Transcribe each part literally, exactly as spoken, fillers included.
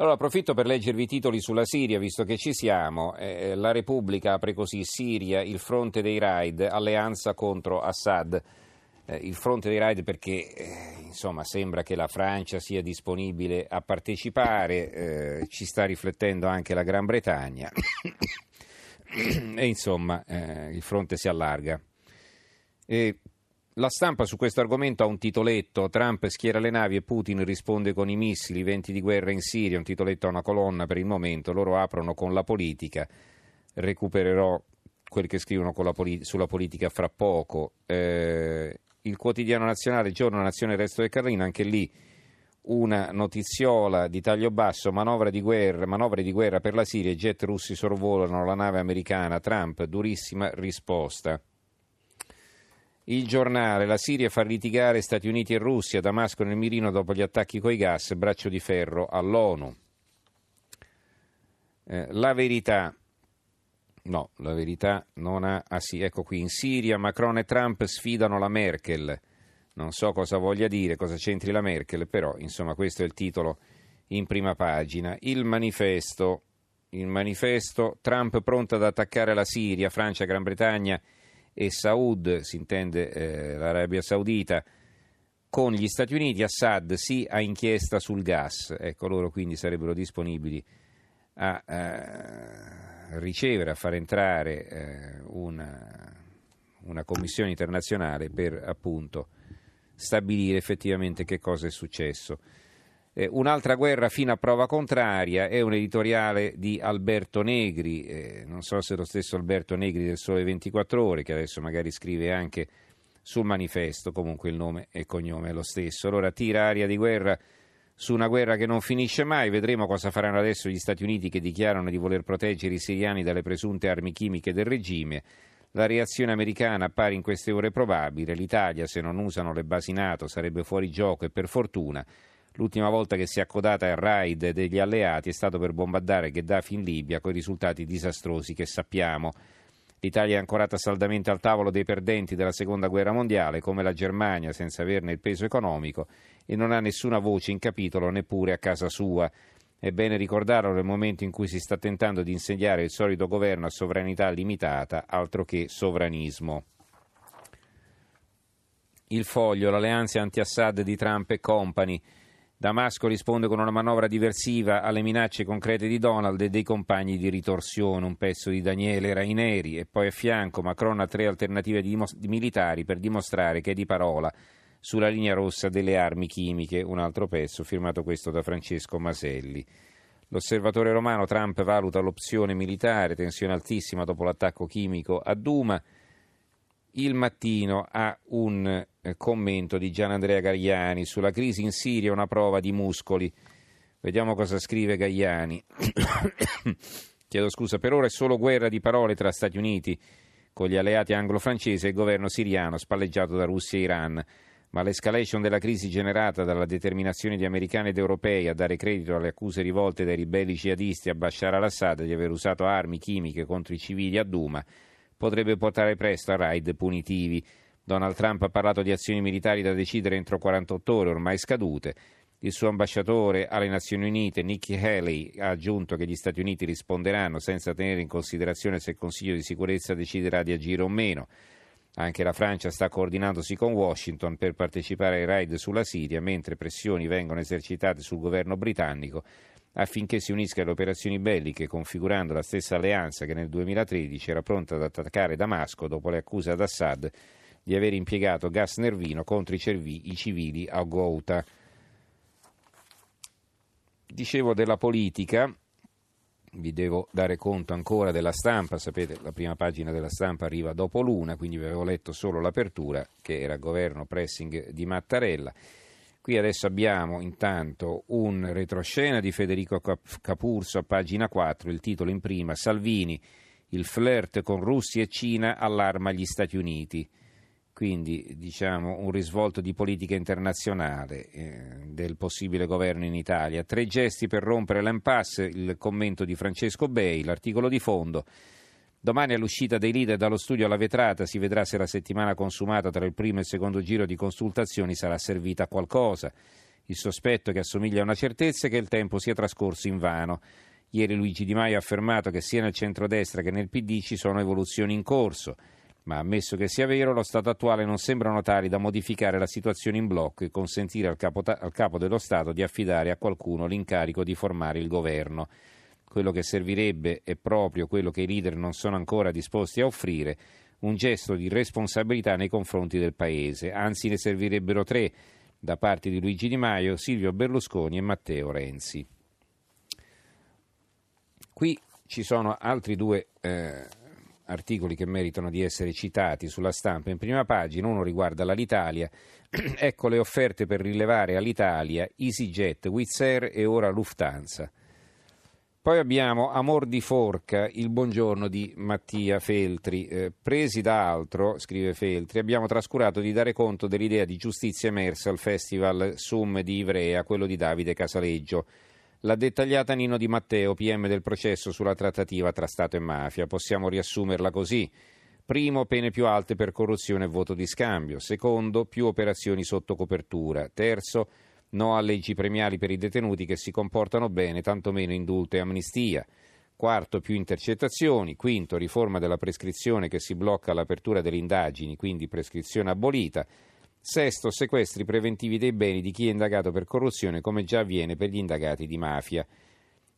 Allora approfitto per leggervi i titoli sulla Siria, visto che ci siamo. Eh, la Repubblica apre così: Siria, il fronte dei raid, alleanza contro Assad. Eh, il fronte dei raid perché eh, insomma sembra che la Francia sia disponibile a partecipare, eh, ci sta riflettendo anche la Gran Bretagna e insomma eh, il fronte si allarga. E la stampa su questo argomento ha un titoletto: Trump schiera le navi e Putin risponde con i missili, venti di guerra in Siria, un titoletto a una colonna per il momento, loro aprono con la politica, recupererò quel che scrivono con la polit- sulla politica fra poco. Eh, il quotidiano nazionale, Giorno, Nazione, Resto del Carlino, anche lì una notiziola di taglio basso, manovra di guerra, manovre di guerra per la Siria, i jet russi sorvolano la nave americana, Trump, durissima risposta. Il Giornale, la Siria fa litigare Stati Uniti e Russia, Damasco nel mirino dopo gli attacchi coi gas, braccio di ferro all'ONU. Eh, la verità, no, la verità non ha, ah sì, ecco qui, in Siria Macron e Trump sfidano la Merkel, non so cosa voglia dire, cosa c'entri la Merkel, però insomma questo è il titolo in prima pagina. Il Manifesto, il Manifesto, Trump pronto ad attaccare la Siria, Francia, Gran Bretagna e Saud, si intende eh, l'Arabia Saudita, con gli Stati Uniti, Assad sì a inchiesta sul gas, ecco loro quindi sarebbero disponibili a eh, ricevere, a far entrare eh, una, una commissione internazionale per appunto stabilire effettivamente che cosa è successo. Eh, un'altra guerra fino a prova contraria è un editoriale di Alberto Negri, eh, non so se è lo stesso Alberto Negri del Sole ventiquattro Ore, che adesso magari scrive anche sul Manifesto, comunque il nome e cognome è lo stesso. Allora tira aria di guerra su una guerra che non finisce mai, vedremo cosa faranno adesso gli Stati Uniti che dichiarano di voler proteggere i siriani dalle presunte armi chimiche del regime. La reazione americana appare in queste ore probabile, l'Italia se non usano le basi NATO sarebbe fuori gioco e per fortuna. L'ultima volta che si è accodata al raid degli alleati è stato per bombardare Gheddafi in Libia, con i risultati disastrosi che sappiamo. L'Italia è ancorata saldamente al tavolo dei perdenti della Seconda Guerra Mondiale, come la Germania, senza averne il peso economico, e non ha nessuna voce in capitolo neppure a casa sua. È bene ricordarlo nel momento in cui si sta tentando di insegnare il solito governo a sovranità limitata, altro che sovranismo. Il Foglio, l'alleanza anti-Assad di Trump e compagni. Damasco risponde con una manovra diversiva alle minacce concrete di Donald e dei compagni di ritorsione, un pezzo di Daniele Raineri, e poi a fianco Macron ha tre alternative di militari per dimostrare che è di parola sulla linea rossa delle armi chimiche, un altro pezzo firmato questo da Francesco Maselli. L'Osservatore Romano, Trump valuta l'opzione militare, tensione altissima dopo l'attacco chimico a Duma. Il Mattino ha un commento di Gianandrea Gagliani sulla crisi in Siria, una prova di muscoli. Vediamo cosa scrive Gagliani. Chiedo scusa, per ora è solo guerra di parole tra Stati Uniti con gli alleati anglo-francesi e il governo siriano spalleggiato da Russia e Iran. Ma l'escalation della crisi generata dalla determinazione di americani ed europei a dare credito alle accuse rivolte dai ribelli jihadisti a Bashar al-Assad di aver usato armi chimiche contro i civili a Duma potrebbe portare presto a raid punitivi. Donald Trump ha parlato di azioni militari da decidere entro quarantotto ore ormai scadute. Il suo ambasciatore alle Nazioni Unite, Nikki Haley, ha aggiunto che gli Stati Uniti risponderanno senza tenere in considerazione se il Consiglio di Sicurezza deciderà di agire o meno. Anche la Francia sta coordinandosi con Washington per partecipare ai raid sulla Siria, mentre pressioni vengono esercitate sul governo britannico affinché si unisca alle operazioni belliche, configurando la stessa alleanza che nel duemilatredici era pronta ad attaccare Damasco dopo le accuse ad Assad di aver impiegato gas nervino contro i, cervi, i civili a Ghouta. Dicevo della politica, vi devo dare conto ancora della stampa, sapete la prima pagina della stampa arriva dopo l'una, quindi vi avevo letto solo l'apertura che era governo pressing di Mattarella. Qui adesso abbiamo intanto un retroscena di Federico Capurso a pagina quattro, il titolo in prima, Salvini, il flirt con Russia e Cina allarma gli Stati Uniti, quindi diciamo un risvolto di politica internazionale eh, del possibile governo in Italia, tre gesti per rompere l'impasse, il commento di Francesco Bei, l'articolo di fondo. Domani all'uscita dei leader dallo studio alla vetrata si vedrà se la settimana consumata tra il primo e il secondo giro di consultazioni sarà servita a qualcosa. Il sospetto, che assomiglia a una certezza, è che il tempo sia trascorso invano. Ieri Luigi Di Maio ha affermato che sia nel centrodestra che nel P D ci sono evoluzioni in corso, ma ammesso che sia vero, lo stato attuale non sembrano tali da modificare la situazione in blocco e consentire al capo, al capo dello Stato di affidare a qualcuno l'incarico di formare il governo. Quello che servirebbe è proprio quello che i leader non sono ancora disposti a offrire, un gesto di responsabilità nei confronti del Paese. Anzi, ne servirebbero tre, da parte di Luigi Di Maio, Silvio Berlusconi e Matteo Renzi. Qui ci sono altri due eh, articoli che meritano di essere citati sulla stampa in prima pagina. Uno riguarda l'Alitalia. Ecco le offerte per rilevare Alitalia, EasyJet, Wizz Air e ora Lufthansa. Poi abbiamo Amor di Forca, il buongiorno di Mattia Feltri. Eh, presi da altro, scrive Feltri, abbiamo trascurato di dare conto dell'idea di giustizia emersa al Festival Sum di Ivrea, quello di Davide Casaleggio. L'ha dettagliata Nino Di Matteo, P M del processo sulla trattativa tra Stato e mafia. Possiamo riassumerla così. Primo, pene più alte per corruzione e voto di scambio. Secondo, più operazioni sotto copertura. Terzo, no a leggi premiali per i detenuti che si comportano bene, tantomeno indulto e amnistia. Quarto, più intercettazioni. Quinto, riforma della prescrizione che si blocca all'apertura delle indagini, quindi prescrizione abolita. Sesto, sequestri preventivi dei beni di chi è indagato per corruzione, come già avviene per gli indagati di mafia.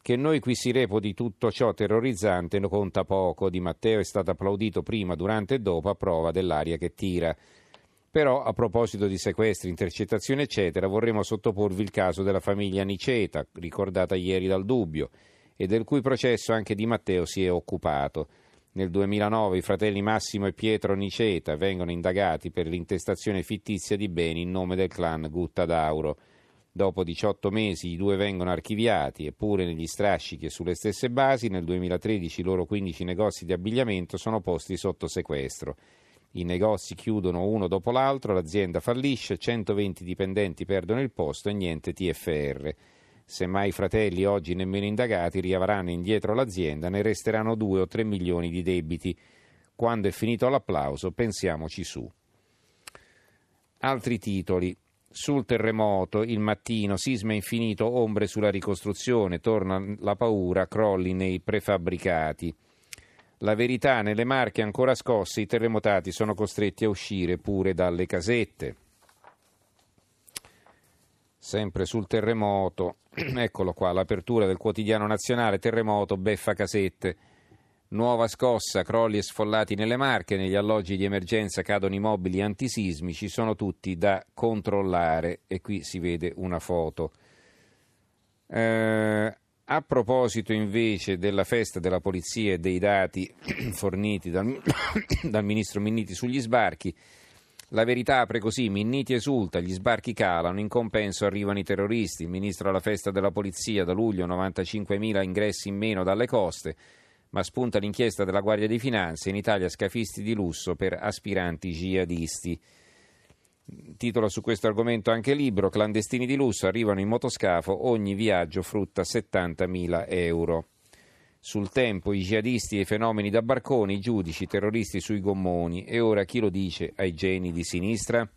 Che noi qui si reputi tutto ciò terrorizzante non conta poco. Di Matteo è stato applaudito prima, durante e dopo, a prova dell'aria che tira. Però, a proposito di sequestri, intercettazioni eccetera, vorremmo sottoporvi il caso della famiglia Niceta, ricordata ieri dal Dubbio, e del cui processo anche Di Matteo si è occupato. Nel duemilanove i fratelli Massimo e Pietro Niceta vengono indagati per l'intestazione fittizia di beni in nome del clan Guttadauro. Dopo diciotto mesi i due vengono archiviati, eppure negli strascichi e sulle stesse basi nel duemilatredici i loro quindici negozi di abbigliamento sono posti sotto sequestro. I negozi chiudono uno dopo l'altro, l'azienda fallisce, centoventi dipendenti perdono il posto e niente T F R. Semmai i fratelli, oggi nemmeno indagati, riavranno indietro l'azienda, ne resteranno due o tre milioni di debiti. Quando è finito l'applauso, pensiamoci su. Altri titoli. Sul terremoto, Il Mattino, sisma infinito, ombre sulla ricostruzione, torna la paura, crolli nei prefabbricati. La Verità, nelle Marche ancora scosse, i terremotati sono costretti a uscire pure dalle casette. Sempre sul terremoto, eccolo qua, l'apertura del quotidiano nazionale, terremoto, beffa casette. Nuova scossa, crolli e sfollati nelle Marche, negli alloggi di emergenza cadono i mobili antisismici, sono tutti da controllare. E qui si vede una foto. Eh... A proposito invece della festa della polizia e dei dati forniti dal, dal ministro Minniti sugli sbarchi, La Verità apre così: Minniti esulta, gli sbarchi calano, in compenso arrivano i terroristi. Il ministro alla festa della polizia, da luglio novantacinquemila ingressi in meno dalle coste, ma spunta l'inchiesta della Guardia di Finanza, in Italia scafisti di lusso per aspiranti jihadisti. Titola su questo argomento anche Libro: clandestini di lusso arrivano in motoscafo, ogni viaggio frutta settantamila euro. Sul Tempo, i jihadisti e i fenomeni da barconi, i giudici, i terroristi sui gommoni, e ora chi lo dice ai geni di sinistra?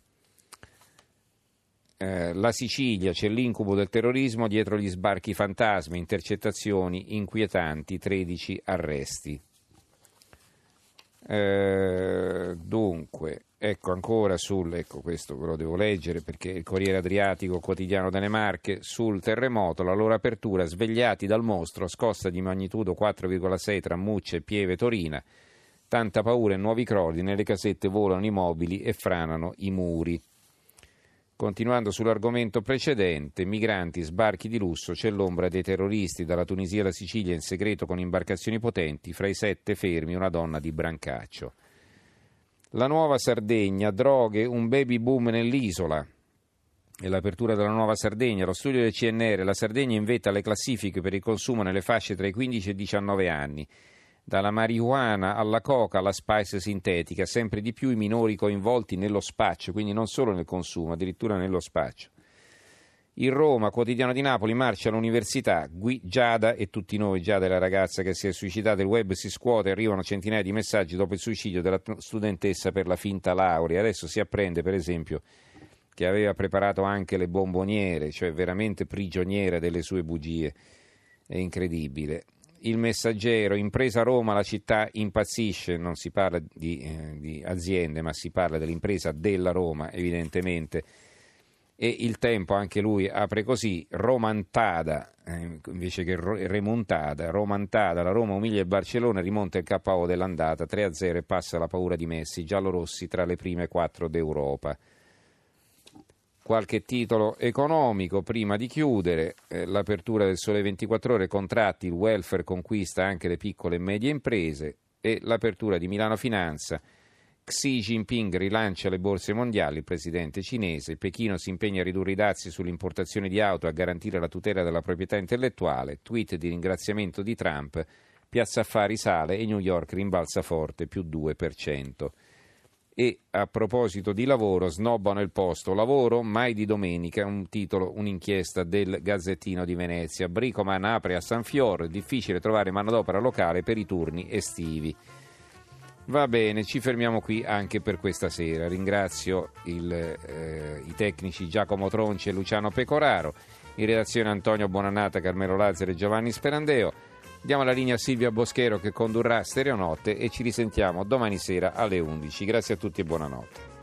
Eh, la Sicilia, c'è l'incubo del terrorismo dietro gli sbarchi fantasma, intercettazioni inquietanti, tredici arresti. Eh, dunque, ecco ancora sul, ecco questo ve lo devo leggere perché il Corriere Adriatico, quotidiano delle Marche, sul terremoto, la loro apertura, svegliati dal mostro, scossa di magnitudo quattro virgola sei tra Mucce e Pieve Torina, tanta paura e nuovi crolli, nelle casette volano i mobili e franano i muri. Continuando sull'argomento precedente, migranti, sbarchi di lusso, c'è l'ombra dei terroristi, dalla Tunisia alla Sicilia in segreto con imbarcazioni potenti, fra i sette fermi una donna di Brancaccio. La Nuova Sardegna, droghe, un baby boom nell'isola. E l'apertura della Nuova Sardegna, lo studio del C N R, la Sardegna in vetta alle classifiche per il consumo nelle fasce tra i quindici e i diciannove anni. Dalla marijuana alla coca alla spice sintetica, sempre di più i minori coinvolti nello spaccio, quindi non solo nel consumo, addirittura nello spaccio. In Roma, quotidiano di Napoli, marcia all'università, Giada e tutti noi, Giada è la ragazza che si è suicidata, il web si scuote, arrivano centinaia di messaggi dopo il suicidio della studentessa per la finta laurea. Adesso si apprende per esempio che aveva preparato anche le bomboniere, cioè veramente prigioniera delle sue bugie. È incredibile. Il Messaggero, impresa Roma, la città impazzisce, non si parla di, eh, di aziende, ma si parla dell'impresa della Roma, evidentemente. E Il Tempo, anche lui, apre così, Romantada, eh, invece che remontada, Romantada, la Roma umilia il Barcellona, rimonta il K O dell'andata, tre a zero e passa la paura di Messi, giallorossi tra le prime quattro d'Europa. Qualche titolo economico prima di chiudere, eh, l'apertura del Sole ventiquattro Ore, contratti, il welfare conquista anche le piccole e medie imprese, e l'apertura di Milano Finanza, Xi Jinping rilancia le borse mondiali, il presidente cinese, Pechino si impegna a ridurre i dazi sull'importazione di auto e a garantire la tutela della proprietà intellettuale, tweet di ringraziamento di Trump, Piazza Affari sale e New York rimbalza forte, più due per cento. E a proposito di lavoro, snobbano il posto, lavoro mai di domenica, un titolo, un'inchiesta del Gazzettino di Venezia, Bricoman apre a San Fior, difficile trovare manodopera locale per i turni estivi. Va bene, ci fermiamo qui anche per questa sera, ringrazio il, eh, i tecnici Giacomo Tronci e Luciano Pecoraro, in redazione Antonio Bonannata, Carmelo Lazzaro e Giovanni Sperandeo. Diamo la linea a Silvia Boschero che condurrà Stereonotte e ci risentiamo domani sera alle undici. Grazie a tutti e buonanotte.